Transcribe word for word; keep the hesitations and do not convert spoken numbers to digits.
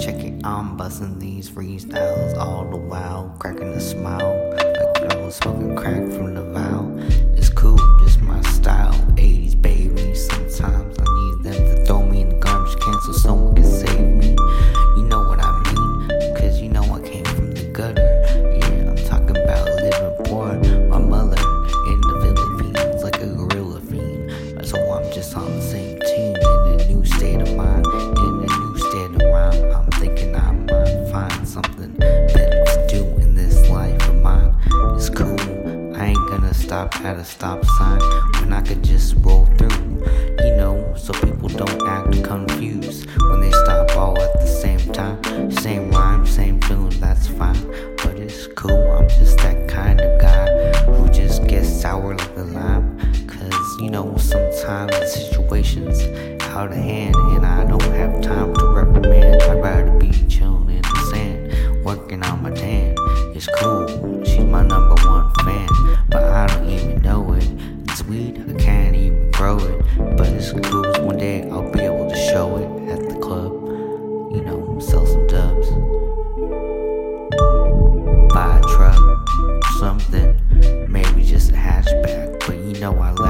check it, I'm bustin' these freestyles all the while, cracking a smile like when I was smoking crack from the vial. It's cool, this my style. eighties baby, sometimes I need them to throw me in the garbage can so someone can save me. You know what I mean? Cause you know I came from the gutter. Yeah, I'm talking about living poor. My mother in the Philippines like a gorilla fiend. So I'm just on the same team in a new state of mind. Stop at a stop sign when I could just roll through, you know, so people don't act confused when they stop all at the same time. Same rhyme, same tune, that's fine, but it's cool. I'm just that kind of guy who just gets sour like a lime, cause you know sometimes the situation's out of hand and I don't have time to reprimand. I'd rather be chillin' in the sand, working on my tan. It's cool, she's my number one fan, but I don't even know it. It's weed, I can't even grow it, but it's cool, one day I'll be able to show it at the club. You know, sell some dubs, buy a truck, something, maybe just a hatchback, but you know I like